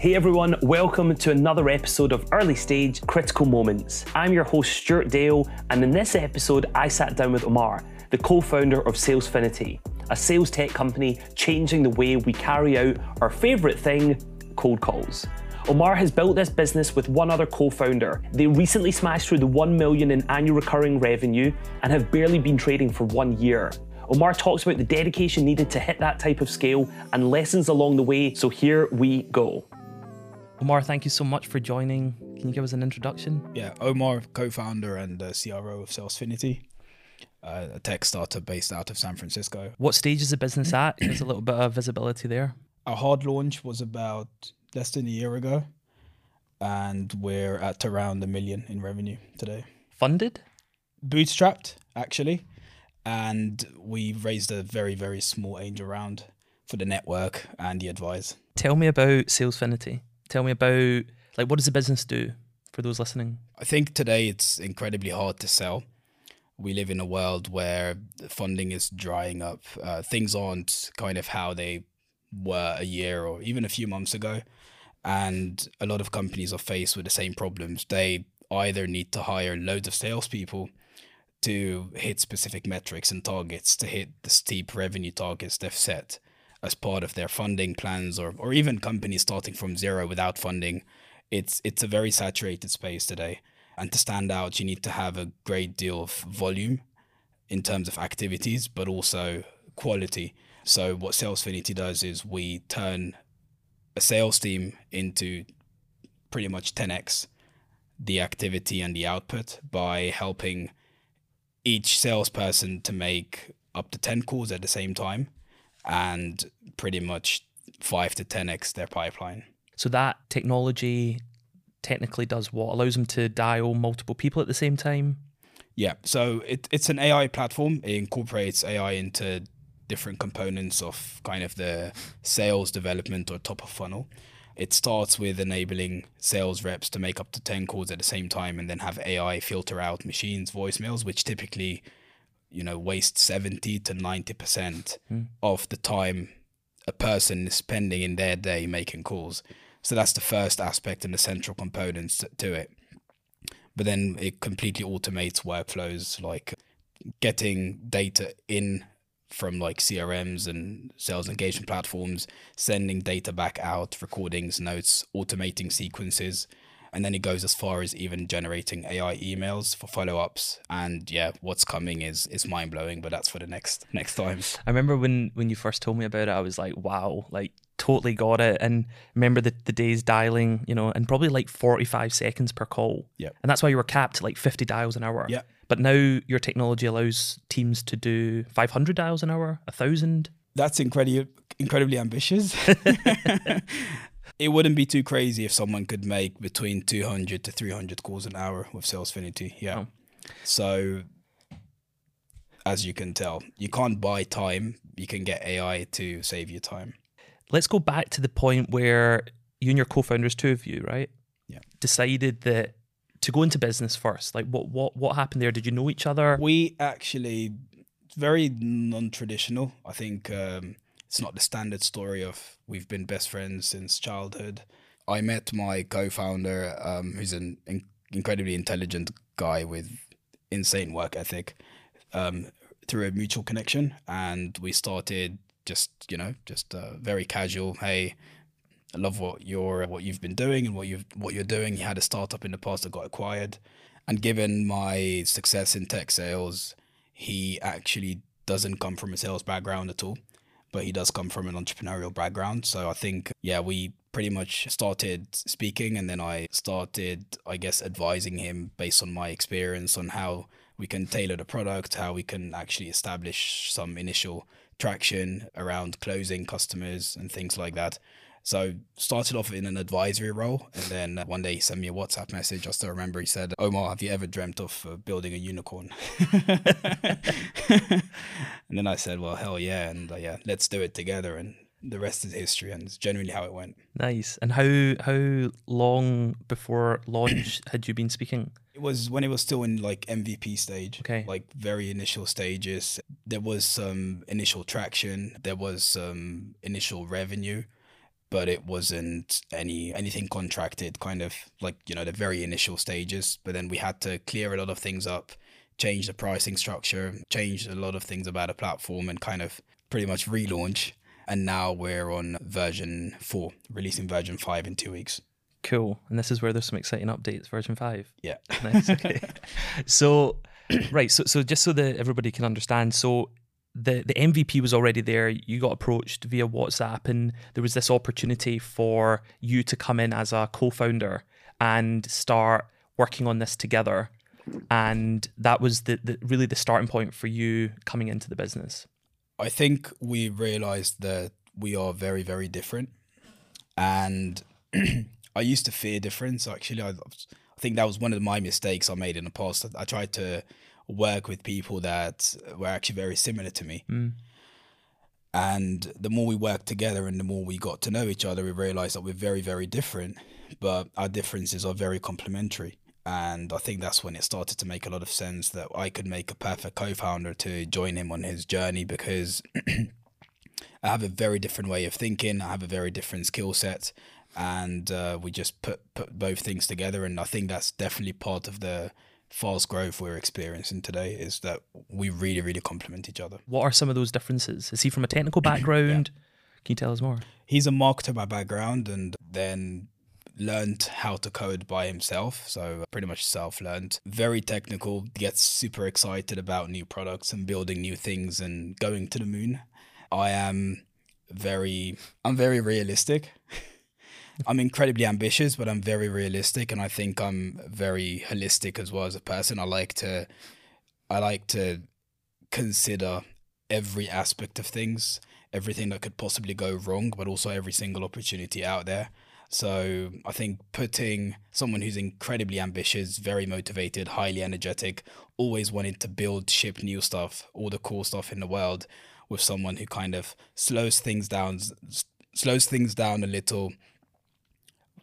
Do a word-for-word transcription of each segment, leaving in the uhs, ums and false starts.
Hey everyone, welcome to another episode of Early Stage Critical Moments. I'm your host Stuart Dale, and in this episode I sat down with Omar, the co-founder of Salesfinity, a sales tech company changing the way we carry out our favourite thing, cold calls. Omar has built this business with one other co-founder. They recently smashed through the one million in annual recurring revenue and have barely been trading for one year. Omar talks about the dedication needed to hit that type of scale and lessons along the way, so here we go. Omar, thank you so much for joining. Can you give us an introduction? Yeah, Omar, co-founder and uh, C R O of Salesfinity, uh, a tech startup based out of San Francisco. What stage is the business at? There's a little bit of visibility there. Our hard launch was about less than a year ago, and we're at around a million in revenue today. Funded? Bootstrapped, actually. And we've raised a very, very small angel round for the network and the advise. Tell me about Salesfinity. Tell me about, like, what does the business do for those listening? I think today it's incredibly hard to sell. We live in a world where funding is drying up. Uh, things aren't kind of how they were a year or even a few months ago. And a lot of companies are faced with the same problems. They either need to hire loads of salespeople to hit specific metrics and targets, to hit the steep revenue targets they've set as part of their funding plans, or or even companies starting from zero without funding. It's it's a very saturated space today. And to stand out, you need to have a great deal of volume in terms of activities, but also quality. So what Salesfinity does is we turn a sales team into pretty much ten X the activity and the output by helping each salesperson to make up to ten calls at the same time, and pretty much five to ten X their pipeline. So that technology technically does what? Allows them to dial multiple people at the same time? Yeah, so it, it's an A I platform. It incorporates A I into different components of kind of the sales development or top of funnel. It starts with enabling sales reps to make up to ten calls at the same time, and then have A I filter out machines, voicemails, which typically, you know, waste seventy to ninety percent mm. of the time a person is spending in their day making calls. So that's the first aspect and the central components to it. But then it completely automates workflows, like getting data in from like C R Ms and sales engagement platforms, sending data back out, recordings, notes, automating sequences. And then it goes as far as even generating A I emails for follow-ups. And yeah, what's coming is is mind-blowing, but that's for the next next time. I remember when when you first told me about it, I was like, wow, like totally got it. And remember the, the days dialing, you know, and probably like forty-five seconds per call. Yeah. And that's why you were capped at like fifty dials an hour. Yeah. But now your technology allows teams to do five hundred dials an hour, one thousand. That's incredibly, incredibly ambitious. It wouldn't be too crazy if someone could make between two hundred to three hundred calls an hour with Salesfinity. Yeah. Oh. So as you can tell, you can't buy time. You can get A I to save you time. Let's go back to the point where you and your co-founders, two of you, right? Yeah. Decided that to go into business first. Like what, what, what happened there? Did you know each other? We actually, very non-traditional. I think, um, it's not the standard story of we've been best friends since childhood. I met my co-founder, um, who's an in- incredibly intelligent guy with insane work ethic, um, through a mutual connection. And we started just, you know, just uh, very casual. Hey, I love what you're, what you've been doing and what you've, what you're doing. You had a startup in the past that got acquired. And given my success in tech sales, he actually doesn't come from a sales background at all. But he does come from an entrepreneurial background. So I think, yeah, we pretty much started speaking, and then I started, I guess, advising him based on my experience on how we can tailor the product, how we can actually establish some initial traction around closing customers and things like that. So started off in an advisory role. And then one day he sent me a WhatsApp message. I still remember he said, Omar, have you ever dreamt of uh, building a unicorn? And then I said, well, hell yeah. And uh, yeah, let's do it together. And the rest is history. And it's generally how it went. Nice. And how how long before launch had you been speaking? It was when it was still in like M V P stage, okay. Like very initial stages. There was some initial traction. There was some initial revenue. but it wasn't any anything contracted, kind of like, you know, the very initial stages. But then we had to clear a lot of things up, change the pricing structure, change a lot of things about the platform, and kind of pretty much relaunch. And now we're on version four, releasing version five in two weeks. Cool. And this is where there's some exciting updates, version five. Yeah. Nice. Okay. So, right. So, so just so that everybody can understand, so the, the M V P was already there. You got approached via WhatsApp, and there was this opportunity for you to come in as a co-founder and start working on this together. And that was the, the really the starting point for you coming into the business. I think we realized that we are very, very different. And I used to fear difference. Actually, I, I think that was one of my mistakes I made in the past. I tried to work with people that were actually very similar to me. Mm. And the more we worked together and the more we got to know each other, we realized that we're very, very different, but our differences are very complementary. And I think that's when it started to make a lot of sense that I could make a perfect co-founder to join him on his journey, because I have a very different way of thinking. I have a very different skill set, and uh, we just put, put both things together. And I think that's definitely part of the fast growth we're experiencing today, is that we really, really complement each other. What are some of those differences? Is he from a technical background? Yeah. Can you tell us more? He's a marketer by background, and then learned how to code by himself, so pretty much self-learned. Very technical, gets super excited about new products and building new things and going to the moon. I am very, I'm very realistic. I'm incredibly ambitious, but I'm very realistic, and I think I'm very holistic as well as a person. I like to, I like to consider every aspect of things, everything that could possibly go wrong, but also every single opportunity out there. So I think putting someone who's incredibly ambitious, very motivated, highly energetic, always wanting to build, ship new stuff, all the cool stuff in the world, with someone who kind of slows things down, slows things down a little,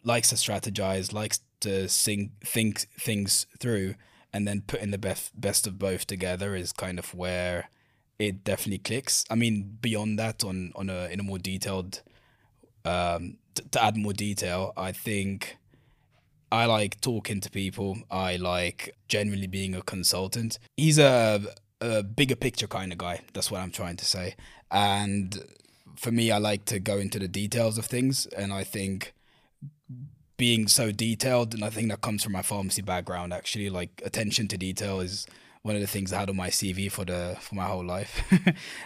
likes to strategize, likes to think, think things through, and then putting the best best of both together is kind of where it definitely clicks. I mean, beyond that, on on a in a more detailed. Um, to add more detail, I think I like talking to people. I like generally being a consultant. He's a, a bigger picture kind of guy. That's what I'm trying to say. And for me, I like to go into the details of things. And I think being so detailed, and I think that comes from my pharmacy background, actually, like attention to detail is one of the things I had on my C V for the for my whole life,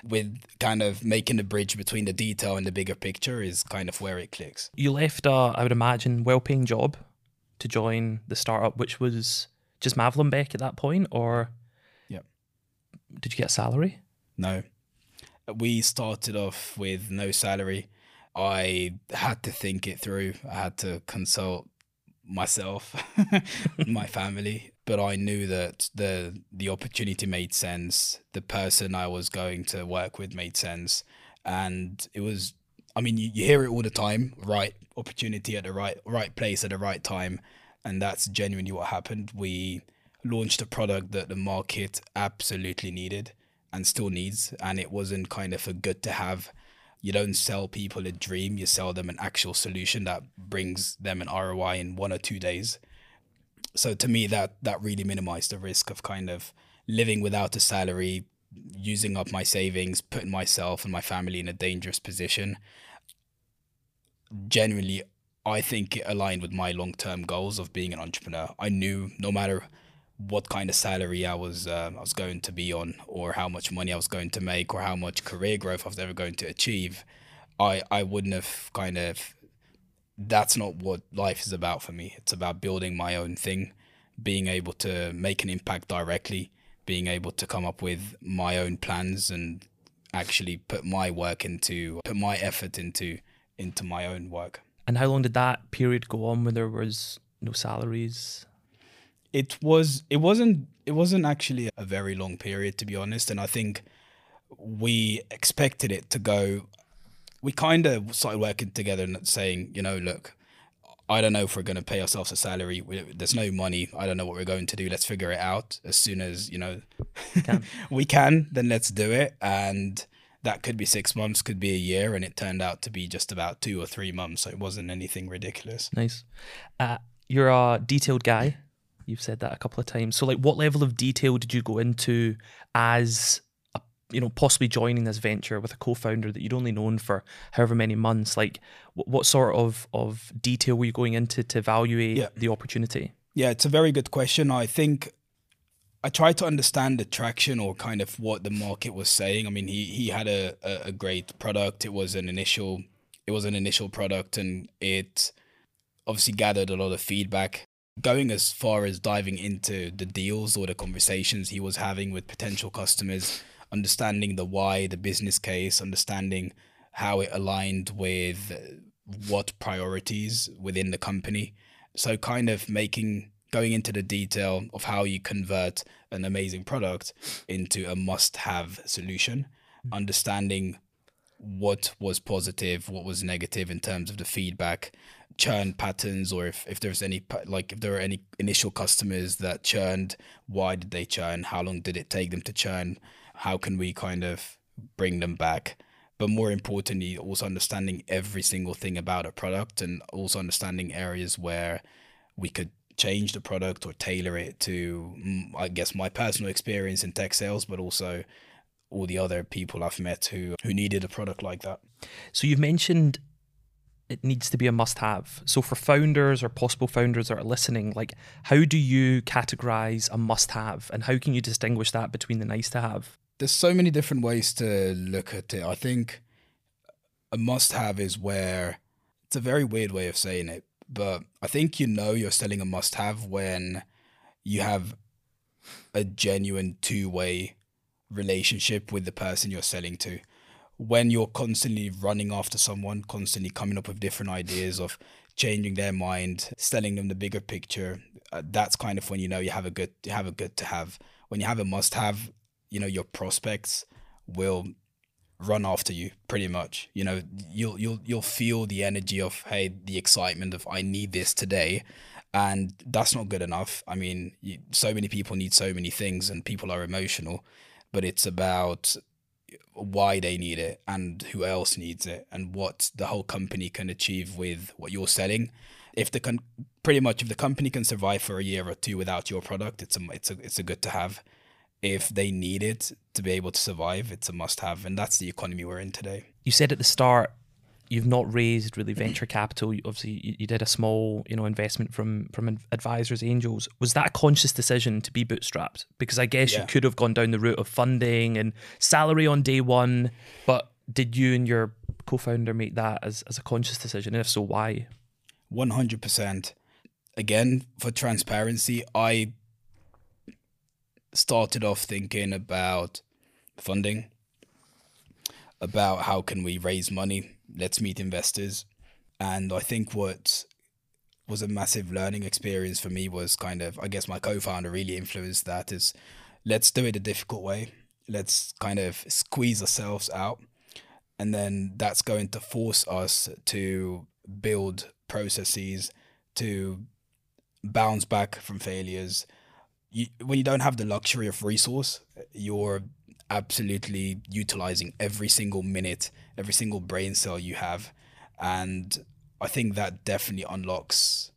with kind of making the bridge between the detail and the bigger picture is kind of where it clicks. You left a, I would imagine, well-paying job to join the startup, which was just Mavlon Beck at that point, or yeah, did you get a salary? No, we started off with no salary. I had to think it through. I had to consult myself, my family. But I knew that the the opportunity made sense. The person I was going to work with made sense. And it was, I mean, you, you hear it all the time, right opportunity at the right right place at the right time. And that's genuinely what happened. We launched a product that the market absolutely needed and still needs. And it wasn't kind of a good to have. You don't sell people a dream, you sell them an actual solution that brings them an R O I in one or two days. So to me, that that really minimized the risk of kind of living without a salary, using up my savings, putting myself and my family in a dangerous position. Generally, I think it aligned with my long-term goals of being an entrepreneur. I knew no matter what kind of salary I was uh, I was going to be on, or how much money I was going to make, or how much career growth I was ever going to achieve, I, I wouldn't have kind of... That's not what life is about for me. It's about building my own thing, being able to make an impact directly, being able to come up with my own plans and actually put my work into, put my effort into, into my own work. And how long did that period go on when there was no salaries? It was, it wasn't, it wasn't actually a very long period, to be honest. And I think we expected it to go. We kind of started working together and saying, you know, look, I don't know if we're going to pay ourselves a salary. We, there's no money. I don't know what we're going to do. Let's figure it out as soon as, you know, can. we can, then let's do it. And that could be six months, could be a year, and it turned out to be just about two or three months. So it wasn't anything ridiculous. Nice. Uh, you're a detailed guy. You've said that a couple of times. So like, what level of detail did you go into as, a, you know, possibly joining this venture with a co-founder that you'd only known for however many months? Like, what, what sort of, of detail were you going into to evaluate yeah. the opportunity? Yeah, it's a very good question. I think I tried to understand the traction or kind of what the market was saying. I mean, he he had a, a great product. It was an initial, it was an initial product, and it obviously gathered a lot of feedback. Going as far as diving into the deals or the conversations he was having with potential customers, understanding the why, the business case, understanding how it aligned with what priorities within the company. So kind of making... going into the detail of how you convert an amazing product into a must-have solution, mm-hmm. understanding what was positive, what was negative in terms of the feedback, churn patterns, or if, if there's any, like if there were any initial customers that churned, why did they churn? How long did it take them to churn? How can we kind of bring them back? But more importantly, also understanding every single thing about a product, and also understanding areas where we could change the product or tailor it to, I guess, my personal experience in tech sales, but also all the other people I've met who who needed a product like that. So you've mentioned it needs to be a must-have. So for founders or possible founders that are listening, like, how do you categorize a must-have, and how can you distinguish that between the nice-to-have? There's so many different ways to look at it. I think a must-have is where, it's a very weird way of saying it, but I think you know you're selling a must-have when you have a genuine two-way relationship with the person you're selling to. When you're constantly running after someone, constantly coming up with different ideas of changing their mind, selling them the bigger picture, uh, that's kind of when you know you have a good, you have a good to have. When you have a must-have, you know, your prospects will run after you pretty much. You know, you'll you'll you'll feel the energy of, hey, the excitement of, I need this today. And that's not good enough. I mean, you, so many people need so many things, and people are emotional, but it's about why they need it and who else needs it and what the whole company can achieve with what you're selling. If the con- pretty much if the company can survive for a year or two without your product, it's a it's a it's a good to have. If they need it to be able to survive, it's a must-have. And that's the economy we're in today. You said at the start, you've not raised really venture capital. You, obviously, you, you did a small, you know, investment from from advisors, angels. Was that a conscious decision to be bootstrapped? Because I guess yeah. you could have gone down the route of funding and salary on day one. But did you and your co-founder make that as, as a conscious decision? And if so, why? one hundred percent. Again, for transparency, I... started off thinking about funding, about how can we raise money, let's meet investors. And I think what was a massive learning experience for me was kind of, I guess my co-founder really influenced that, is let's do it a difficult way. Let's kind of squeeze ourselves out. And then that's going to force us to build processes, to bounce back from failures. You, when you don't have the luxury of resource, you're absolutely utilizing every single minute, every single brain cell you have. And I think that definitely unlocks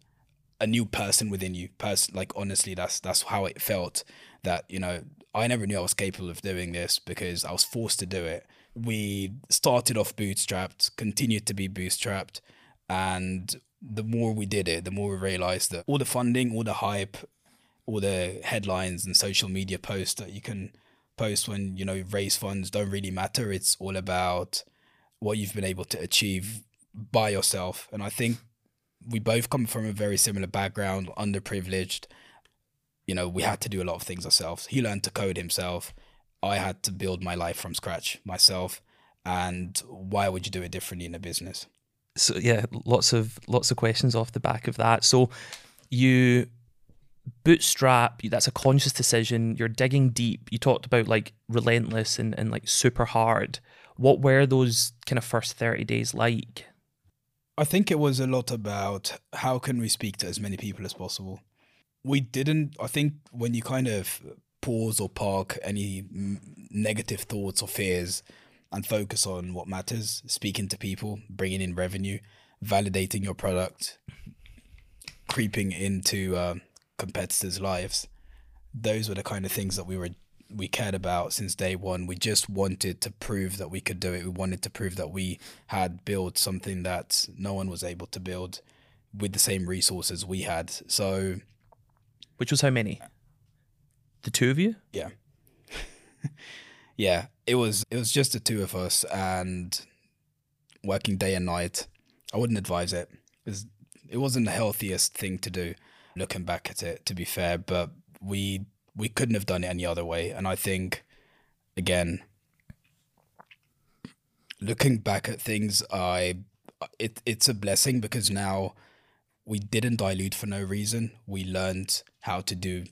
a new person within you. Person, like, honestly, that's that's how it felt, that, you know, I never knew I was capable of doing this because I was forced to do it. We started off bootstrapped, continued to be bootstrapped. And the more we did it, the more we realized that all the funding, all the hype, all the headlines and social media posts that you can post when, you know, raise funds don't really matter. It's all about what you've been able to achieve by yourself. And I think we both come from a very similar background, underprivileged. You know, we had to do a lot of things ourselves. He learned to code himself. I had to build my life from scratch myself. And why would you do it differently in a business? So yeah, lots of, lots of questions off the back of that. So you... bootstrap, that's a conscious decision. You're digging deep. You talked about like relentless and, and like super hard. What were those kind of first thirty days like? I think it was a lot about how can we speak to as many people as possible. We didn't, I think when you kind of pause or park any negative thoughts or fears and focus on what matters, speaking to people, bringing in revenue, validating your product, creeping into uh, competitors' lives. Those were the kind of things that we were we cared about since day one. We just wanted to prove that we could do it. We wanted to prove that we had built something that no one was able to build with the same resources we had. So, which was how many? The two of you? Yeah. Yeah, it was it was just the two of us and working day and night. I wouldn't advise it. It was, it wasn't the healthiest thing to do, looking back at it, to be fair, but we we couldn't have done it any other way. And I think, again, looking back at things, I it it's a blessing because now we didn't dilute for no reason. We learned how to do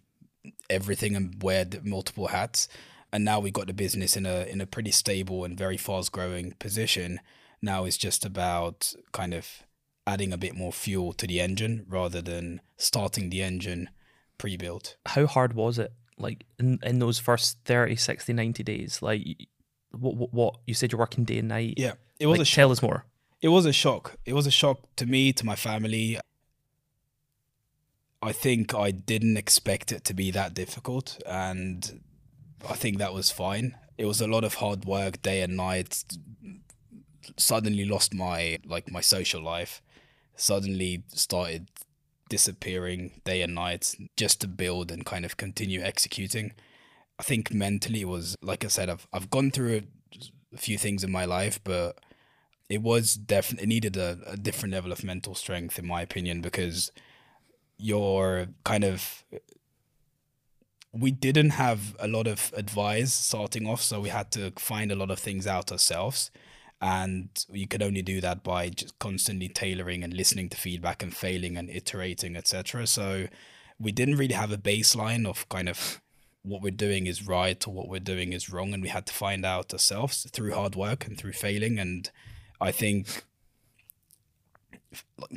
everything and wear multiple hats. And now we got the business in a in a pretty stable and very fast growing position. Now it's just about kind of adding a bit more fuel to the engine rather than starting the engine pre-built. How hard was it, like in, in those first thirty, sixty, ninety days? Like what, what, what you said, you're working day and night. Yeah, it was like, a shock. Tell us more. It was a shock. It was a shock to me, to my family. I think I didn't expect it to be that difficult, and I think that was fine. It was a lot of hard work day and night. Suddenly lost my like my social life, suddenly started disappearing day and night just to build and kind of continue executing. I think mentally it was, like I said, I've I've gone through a few things in my life, but it was definitely needed a, a different level of mental strength in my opinion, because you're kind of, we didn't have a lot of advice starting off, so we had to find a lot of things out ourselves. And you could only do that by just constantly tailoring and listening to feedback and failing and iterating, et cetera. So we didn't really have a baseline of kind of what we're doing is right or what we're doing is wrong. And we had to find out ourselves through hard work and through failing. And I think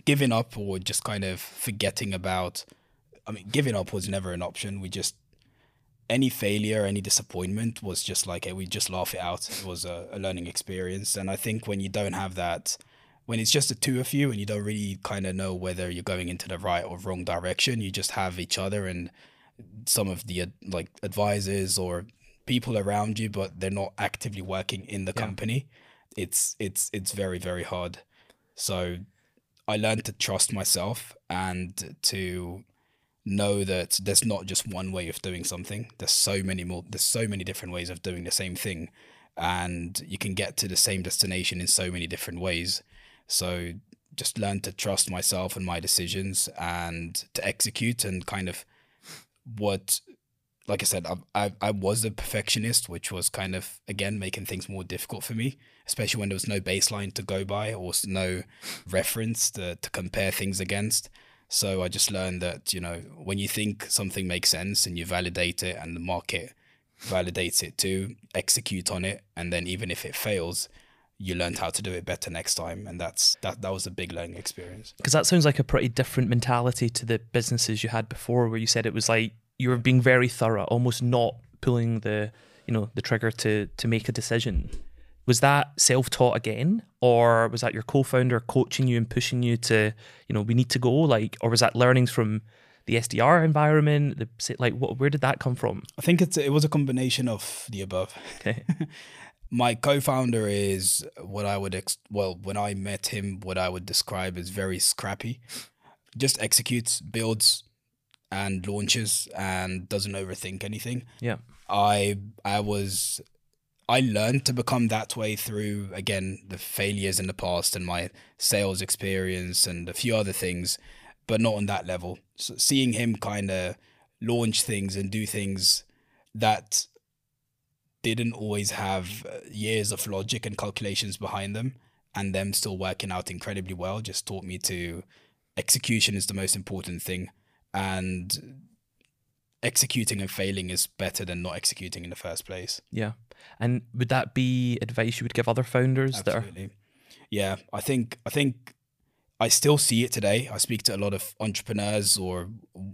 giving up or just kind of forgetting about, I mean, giving up was never an option. We just, any failure, any disappointment was just like, hey, we just laugh it out. It was a, a learning experience. And I think when you don't have that, when it's just the two of you and you don't really kind of know whether you're going into the right or wrong direction, you just have each other and some of the like advisors or people around you, but they're not actively working in the yeah. company. It's, it's, it's very, very hard. So I learned to trust myself and to know that there's not just one way of doing something. There's so many more, there's so many different ways of doing the same thing, and you can get to the same destination in so many different ways. So just learn to trust myself and my decisions and to execute and kind of what, like I said, I, I, I was a perfectionist, which was kind of, again, making things more difficult for me, especially when there was no baseline to go by or no reference to, to compare things against. So I just learned that, you know, when you think something makes sense and you validate it and the market validates it too, execute on it. And then even if it fails, you learned how to do it better next time. And that's that that was a big learning experience. Because that sounds like a pretty different mentality to the businesses you had before, where you said it was like you were being very thorough, almost not pulling the, you know, the trigger to to make a decision. Was that self-taught again, or was that your co-founder coaching you and pushing you to, you know, we need to go, like, or was that learnings from the S D R environment? The, like, what, where did that come from? I think it's, it was a combination of the above. Okay. My co-founder is what I would, ex- well, when I met him, what I would describe as very scrappy, just executes, builds and launches and doesn't overthink anything. Yeah. I, I was... I learned to become that way through, again, the failures in the past and my sales experience and a few other things, but not on that level. So seeing him kind of launch things and do things that didn't always have years of logic and calculations behind them and them still working out incredibly well just taught me to execution is the most important thing, and executing and failing is better than not executing in the first place. Yeah. And would that be advice you would give other founders? Absolutely. That are... Yeah, I think I think I still see it today. I speak to a lot of entrepreneurs or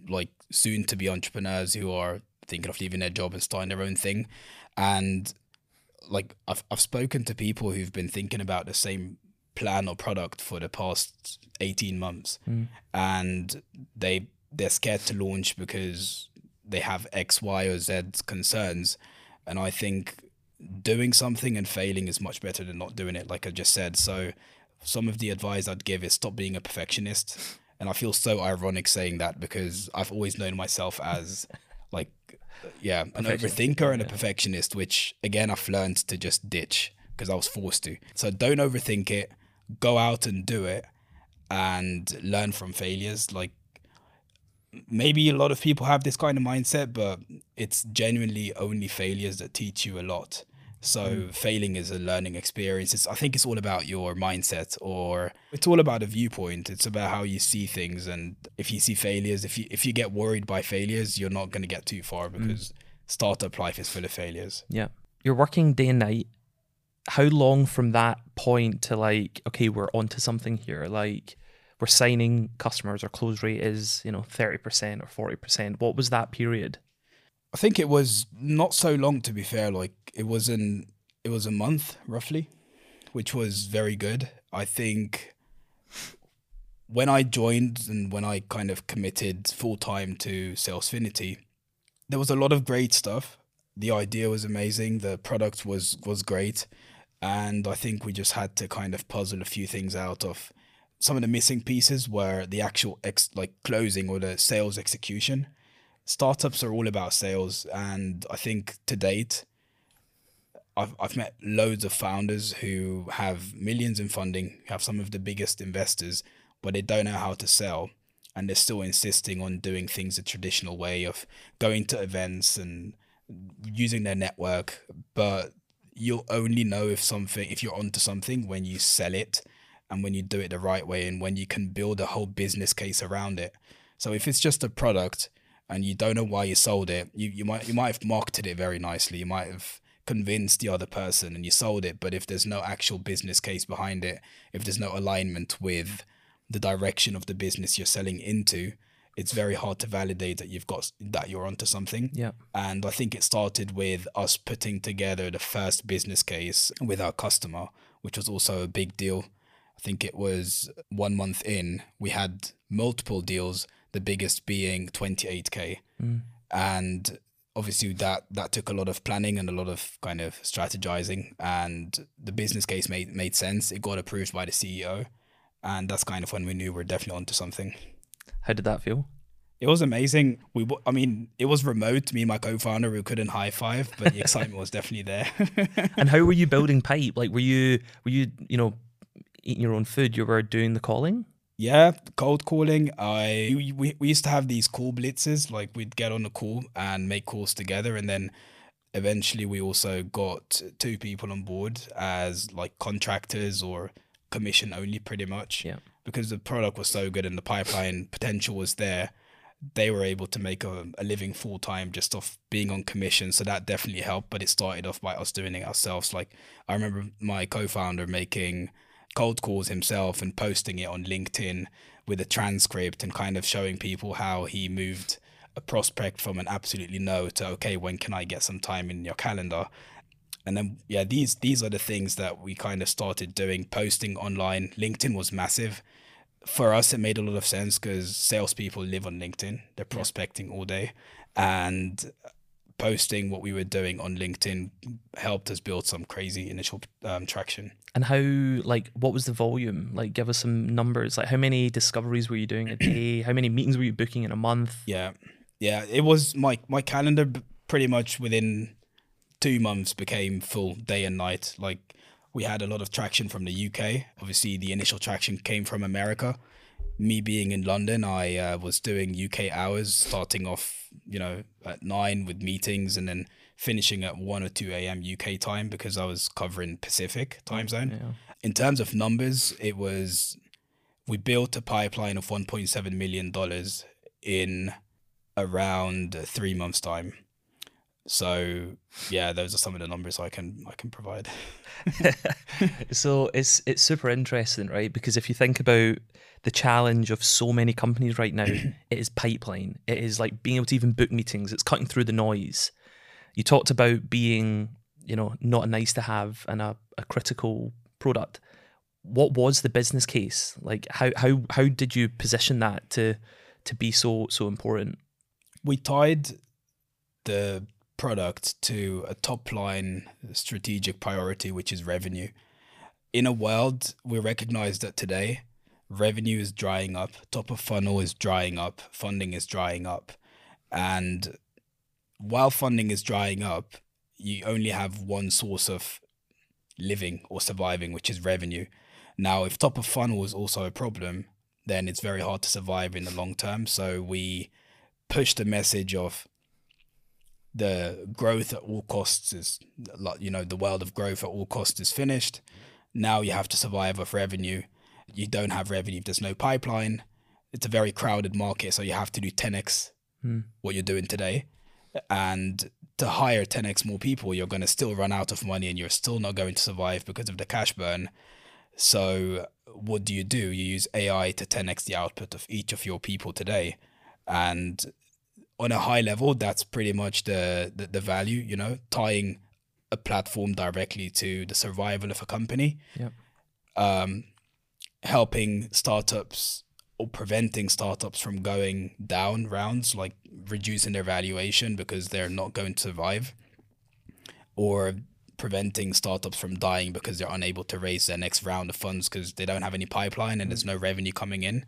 like soon to be entrepreneurs who are thinking of leaving their job and starting their own thing. And like I've I've spoken to people who've been thinking about the same plan or product for the past eighteen months, mm. and they they're scared to launch because they have X, Y, or Z concerns. And I think doing something and failing is much better than not doing it, like I just said. So some of the advice I'd give is stop being a perfectionist. And I feel so ironic saying that because I've always known myself as like, yeah, an overthinker and a perfectionist, which again, I've learned to just ditch because I was forced to. So don't overthink it, go out and do it and learn from failures. Like maybe a lot of people have this kind of mindset, but it's genuinely only failures that teach you a lot. So mm. failing is a learning experience. It's, I think it's all about your mindset, or it's all about a viewpoint. It's about how you see things. And if you see failures, if you if you get worried by failures, you're not going to get too far because mm. startup life is full of failures. Yeah. You're working day and night. How long from that point to like, okay, we're onto something here. Like we're signing customers, our close rate is, you know, thirty percent or forty percent. What was that period? I think it was not so long, to be fair. Like it was an, it was a month roughly, which was very good. I think when I joined and when I kind of committed full time to Salesfinity, there was a lot of great stuff. The idea was amazing. The product was, was great. And I think we just had to kind of puzzle a few things out of. Some of the missing pieces were the actual ex- like closing or the sales execution. Startups are all about sales, and I think to date, I've I've met loads of founders who have millions in funding, have some of the biggest investors, but they don't know how to sell, and they're still insisting on doing things the traditional way of going to events and using their network. But you'll only know if something if you're onto something when you sell it, and when you do it the right way, and when you can build a whole business case around it. So if it's just a product, and you don't know why you sold it. You you might you might have marketed it very nicely. You might have convinced the other person and you sold it. But if there's no actual business case behind it, if there's no alignment with the direction of the business you're selling into, it's very hard to validate that you've got that you're onto something. Yeah. And I think it started with us putting together the first business case with our customer, which was also a big deal. I think it was one month in, we had multiple deals. The biggest being twenty-eight K. Mm. And obviously that that took a lot of planning and a lot of kind of strategizing, and the business case made, made sense. It got approved by the C E O, and that's kind of when we knew we're definitely onto something. How did that feel? It was amazing. We, I mean, it was remote. Me and my co-founder, we couldn't high five, but the excitement was definitely there. And how were you building pipe? Like, were you, were you, you know, eating your own food? You were doing the calling? Yeah, cold calling. I we, we used to have these call blitzes, like we'd get on a call and make calls together. And then eventually we also got two people on board as like contractors or commission only, pretty much. Yeah. Because the product was so good and the pipeline potential was there, they were able to make a, a living full time just off being on commission. So that definitely helped. But it started off by us doing it ourselves. Like I remember my co-founder making cold calls himself and posting it on LinkedIn with a transcript and kind of showing people how he moved a prospect from an absolutely no to, okay, when can I get some time in your calendar? And then, yeah, these these are the things that we kind of started doing, posting online. LinkedIn was massive. For us, it made a lot of sense because salespeople live on LinkedIn. They're prospecting all day. And posting what we were doing on LinkedIn helped us build some crazy initial um, traction. And how, like, what was the volume? Like, give us some numbers. Like, how many discoveries were you doing a day? How many meetings were you booking in a month? Yeah. Yeah. It was my, my calendar pretty much within two months became full day and night. Like, we had a lot of traction from the U K. Obviously, the initial traction came from America. Me being in London, I uh, was doing U K hours, starting off, you know, at nine with meetings and then finishing at one or two a.m. U K time because I was covering Pacific time zone. Yeah. In terms of numbers, it was, we built a pipeline of one point seven million dollars in around three months time. So yeah, those are some of the numbers I can I can provide. So it's it's super interesting, right? Because if you think about the challenge of so many companies right now, it is pipeline. It is like being able to even book meetings. It's cutting through the noise. You talked about being you know, not a nice to have and a, a critical product. What was the business case? Like how how how did you position that to to be so so important? We tied the product to a top line strategic priority, which is revenue. In a world, we recognize that today revenue is drying up, top of funnel is drying up, funding is drying up. And while funding is drying up, you only have one source of living or surviving, which is revenue. Now, if top of funnel is also a problem, then it's very hard to survive in the long term. So we push the message of the growth at all costs is, you know, the world of growth at all costs is finished. Now you have to survive off revenue. You don't have revenue if there's no pipeline. It's a very crowded market, so you have to do ten X hmm. what you're doing today. And to hire ten X more people, you're going to still run out of money and you're still not going to survive because of the cash burn. So what do you do? You use A I to ten X the output of each of your people today. And on a high level, that's pretty much the, the, the value, you know, tying a platform directly to the survival of a company, yep. um, helping startups or preventing startups from going down rounds, like reducing their valuation because they're not going to survive, or preventing startups from dying because they're unable to raise their next round of funds because they don't have any pipeline and there's no revenue coming in.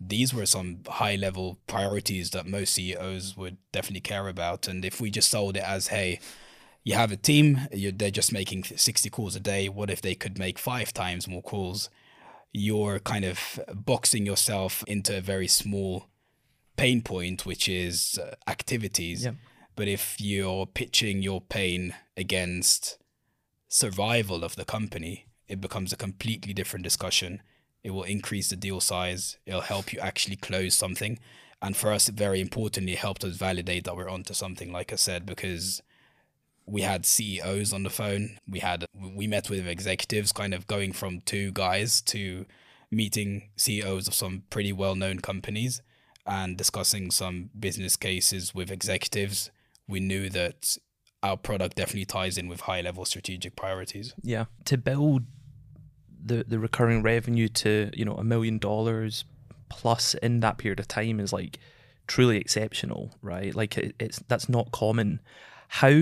These were some high level priorities that most C E Os would definitely care about. And if we just sold it as, hey, you have a team, you're, they're just making sixty calls a day. What if they could make five times more calls? You're kind of boxing yourself into a very small pain point, which is uh, activities. Yeah. But if you're pitching your pain against survival of the company, it becomes a completely different discussion. It will increase the deal size. It'll help you actually close something. And for us, very importantly, it helped us validate that we're onto something, like I said, because we had C E Os on the phone. We had we met with executives, kind of going from two guys to meeting C E Os of some pretty well-known companies and discussing some business cases with executives. We knew that our product definitely ties in with high-level strategic priorities. Yeah, to build the the recurring revenue to, you know, a million dollars plus in that period of time is like truly exceptional, right? Like it, it's that's not common. How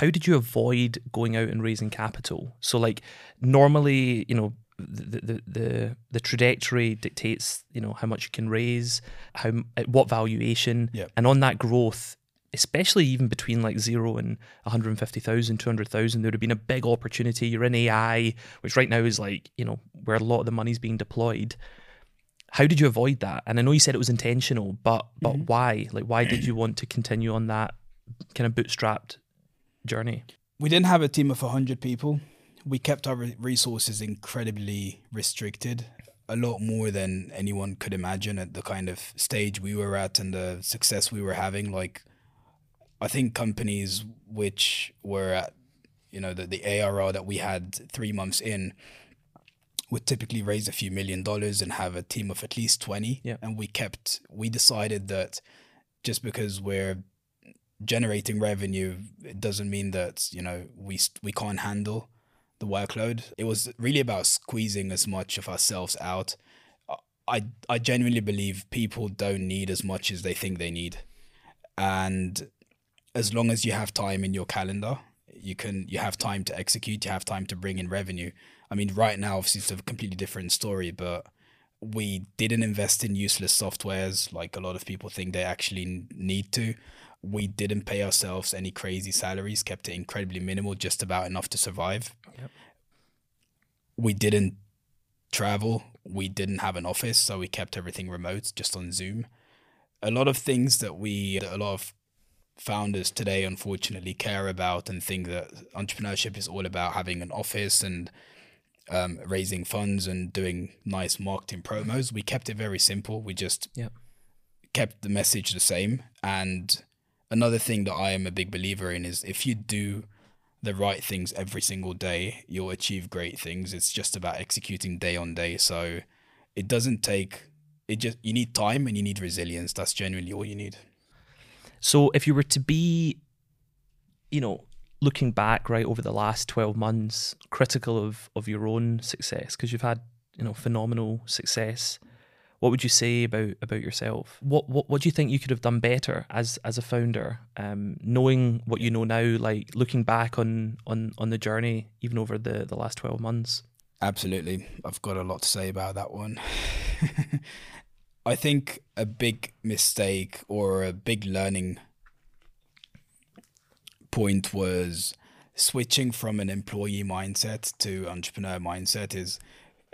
How did you avoid going out and raising capital? So like normally, you know, the, the the the trajectory dictates, you know, how much you can raise, how at what valuation, yeah. and on that growth, especially even between like zero and one hundred fifty thousand, two hundred thousand, there would have been a big opportunity. You're in A I, which right now is like, you know, where a lot of the money's being deployed. How did you avoid that? And I know you said it was intentional, but but mm-hmm. why? Like why did you want to continue on that kind of bootstrapped journey? We didn't have a team of one hundred people. We kept our resources incredibly restricted, a lot more than anyone could imagine at the kind of stage we were at and the success we were having. Like, I think companies which were at, you know, the, the A R R that we had three months in would typically raise a few million dollars and have a team of at least twenty. Yeah. And we kept, we decided that just because we're generating revenue, it doesn't mean that, you know, we we can't handle the workload. It was really about squeezing as much of ourselves out. I I genuinely believe people don't need as much as they think they need, and as long as you have time in your calendar, you can you have time to execute. You have time to bring in revenue. I mean, right now obviously it's a completely different story, but we didn't invest in useless softwares like a lot of people think they actually need to. We didn't pay ourselves any crazy salaries, kept it incredibly minimal, just about enough to survive. Yep. We didn't travel. We didn't have an office, so we kept everything remote, just on Zoom. A lot of things that we, that a lot of founders today, unfortunately, care about and think that entrepreneurship is all about having an office and um, raising funds and doing nice marketing promos. We kept it very simple. We just yep. kept the message the same. And another thing that I am a big believer in is if you do the right things every single day, you'll achieve great things. It's just about executing day on day. So it doesn't take, it just, you need time and you need resilience. That's genuinely all you need. So if you were to be, you know, looking back right over the last twelve months, critical of, of your own success, because you've had, you know, phenomenal success. What would you say about about yourself? What what what do you think you could have done better as as a founder? Um, knowing what you know now, like looking back on on on the journey, even over the the last twelve months. Absolutely, I've got a lot to say about that one. I think a big mistake or a big learning point was switching from an employee mindset to entrepreneur mindset is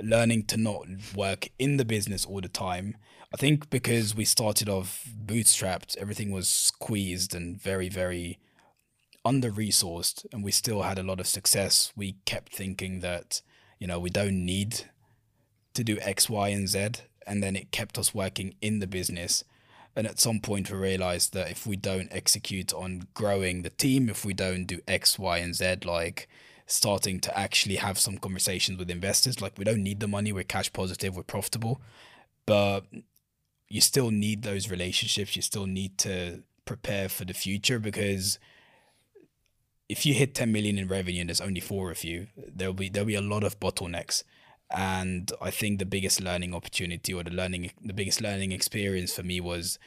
learning to not work in the business all the time. I think because we started off bootstrapped, everything was squeezed and very, very under-resourced, and we still had a lot of success. We kept thinking that, you know, we don't need to do X, Y, and Z, and then it kept us working in the business. And at some point we realized that if we don't execute on growing the team, if we don't do X, Y, and Z, like starting to actually have some conversations with investors, like we don't need the money, we're cash positive, we're profitable, but you still need those relationships, you still need to prepare for the future, because if you hit ten million in revenue and there's only four of you, there'll be there'll be a lot of bottlenecks. And I think the biggest learning opportunity or the learning the biggest learning experience for me was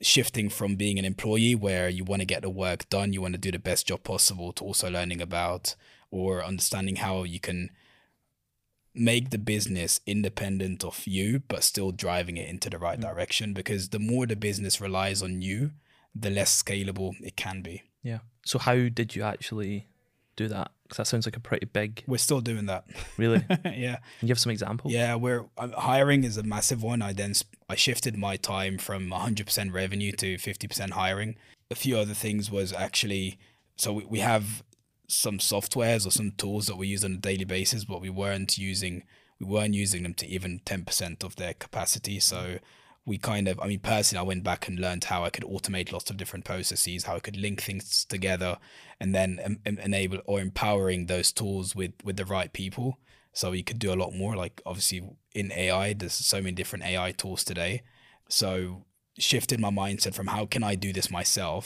shifting from being an employee where you want to get the work done, you want to do the best job possible, to also learning about or understanding how you can make the business independent of you, but still driving it into the right mm-hmm. direction. Because the more the business relies on you, the less scalable it can be. Yeah. So how did you actually do that? Because that sounds like a pretty big... We're still doing that. Really? Yeah. Can you give some examples? Yeah, we're hiring is a massive one. I then I shifted my time from one hundred percent revenue to fifty percent hiring. A few other things was actually... So we, we have... some softwares or some tools that we use on a daily basis, but we weren't using we weren't using them to even ten percent of their capacity. So we kind of, I mean, personally, I went back and learned how I could automate lots of different processes, how I could link things together, and then em- em- enable or empowering those tools with with the right people. So you could do a lot more. Like obviously in A I, there's so many different A I tools today. So shifted my mindset from how can I do this myself?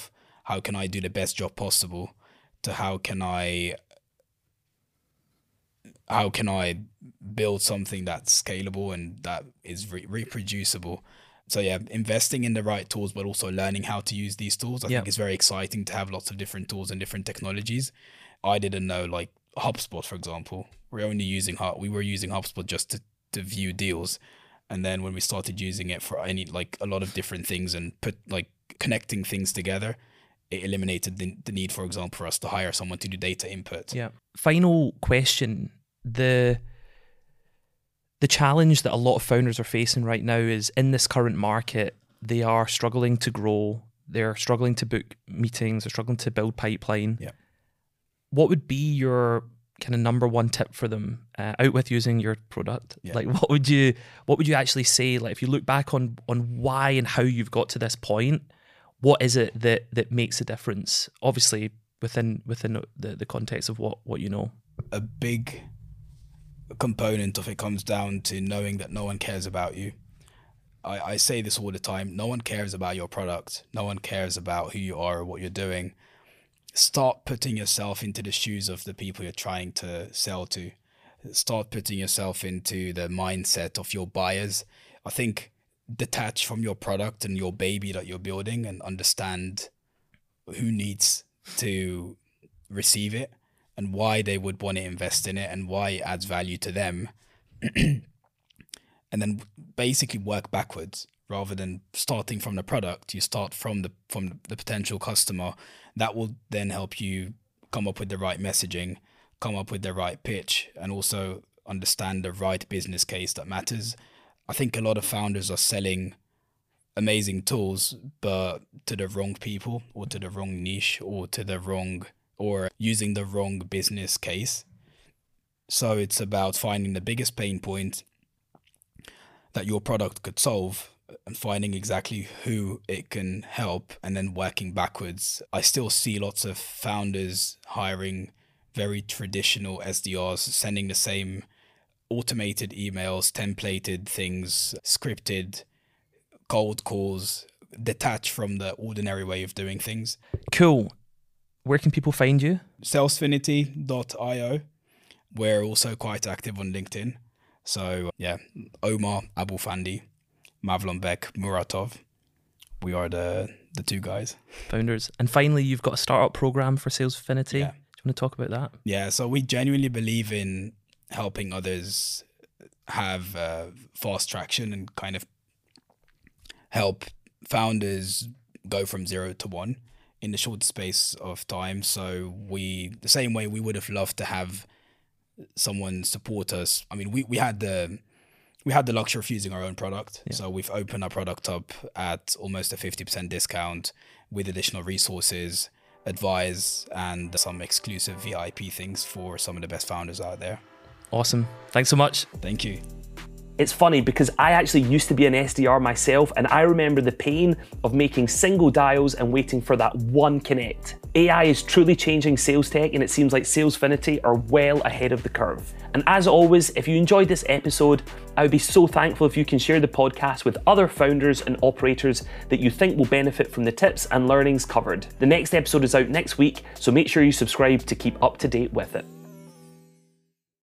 How can I do the best job possible? To how can I how can I build something that's scalable and that is re- reproducible. So yeah, investing in the right tools, but also learning how to use these tools. I yeah. think it's very exciting to have lots of different tools and different technologies. I didn't know, like HubSpot, for example. We're only using we were using HubSpot just to, to view deals. And then when we started using it for any like a lot of different things and put like connecting things together, it eliminated the, the need, for example, for us to hire someone to do data input. Yeah. Final question. The the challenge that a lot of founders are facing right now is in this current market, they are struggling to grow. They're struggling to book meetings. They're struggling to build pipeline. Yeah. What would be your kind of number one tip for them uh, out with using your product? Yeah. Like what would you what would you actually say? Like if you look back on on why and how you've got to this point, what is it that, that makes a difference? Obviously, within within the, the context of what, what you know. A big component of it comes down to knowing that no one cares about you. I, I say this all the time. No one cares about your product. No one cares about who you are or what you're doing. Start putting yourself into the shoes of the people you're trying to sell to. Start putting yourself into the mindset of your buyers. I think... detach from your product and your baby that you're building and understand who needs to receive it and why they would want to invest in it and why it adds value to them. And then basically work backwards rather than starting from the product. You start from the from the potential customer. That will then help you come up with the right messaging, come up with the right pitch, and also understand the right business case that matters. I think a lot of founders are selling amazing tools, but to the wrong people or to the wrong niche or to the wrong or using the wrong business case. So it's about finding the biggest pain point that your product could solve and finding exactly who it can help and then working backwards. I still see lots of founders hiring very traditional S D Rs, sending the same automated emails, templated things, scripted cold calls, detached from the ordinary way of doing things. Cool. Where can people find you? Salesfinity dot io. We're also quite active on LinkedIn. So yeah, Omar Aboufandi, Mavlon Beck, Muratov. We are the the two guys. Founders. And finally, you've got a startup program for Salesfinity. Yeah. Do you want to talk about that? Yeah, so we genuinely believe in helping others have uh, fast traction and kind of help founders go from zero to one in the short space of time. So we, the same way we would have loved to have someone support us. I mean, we, we had the we had the luxury of using our own product. Yeah. So we've opened our product up at almost a fifty percent discount with additional resources, advice, and some exclusive V I P things for some of the best founders out there. Awesome. Thanks so much. Thank you. It's funny because I actually used to be an S D R myself, and I remember the pain of making single dials and waiting for that one connect. A I is truly changing sales tech, and it seems like Salesfinity are well ahead of the curve. And as always, if you enjoyed this episode, I would be so thankful if you can share the podcast with other founders and operators that you think will benefit from the tips and learnings covered. The next episode is out next week, so make sure you subscribe to keep up to date with it.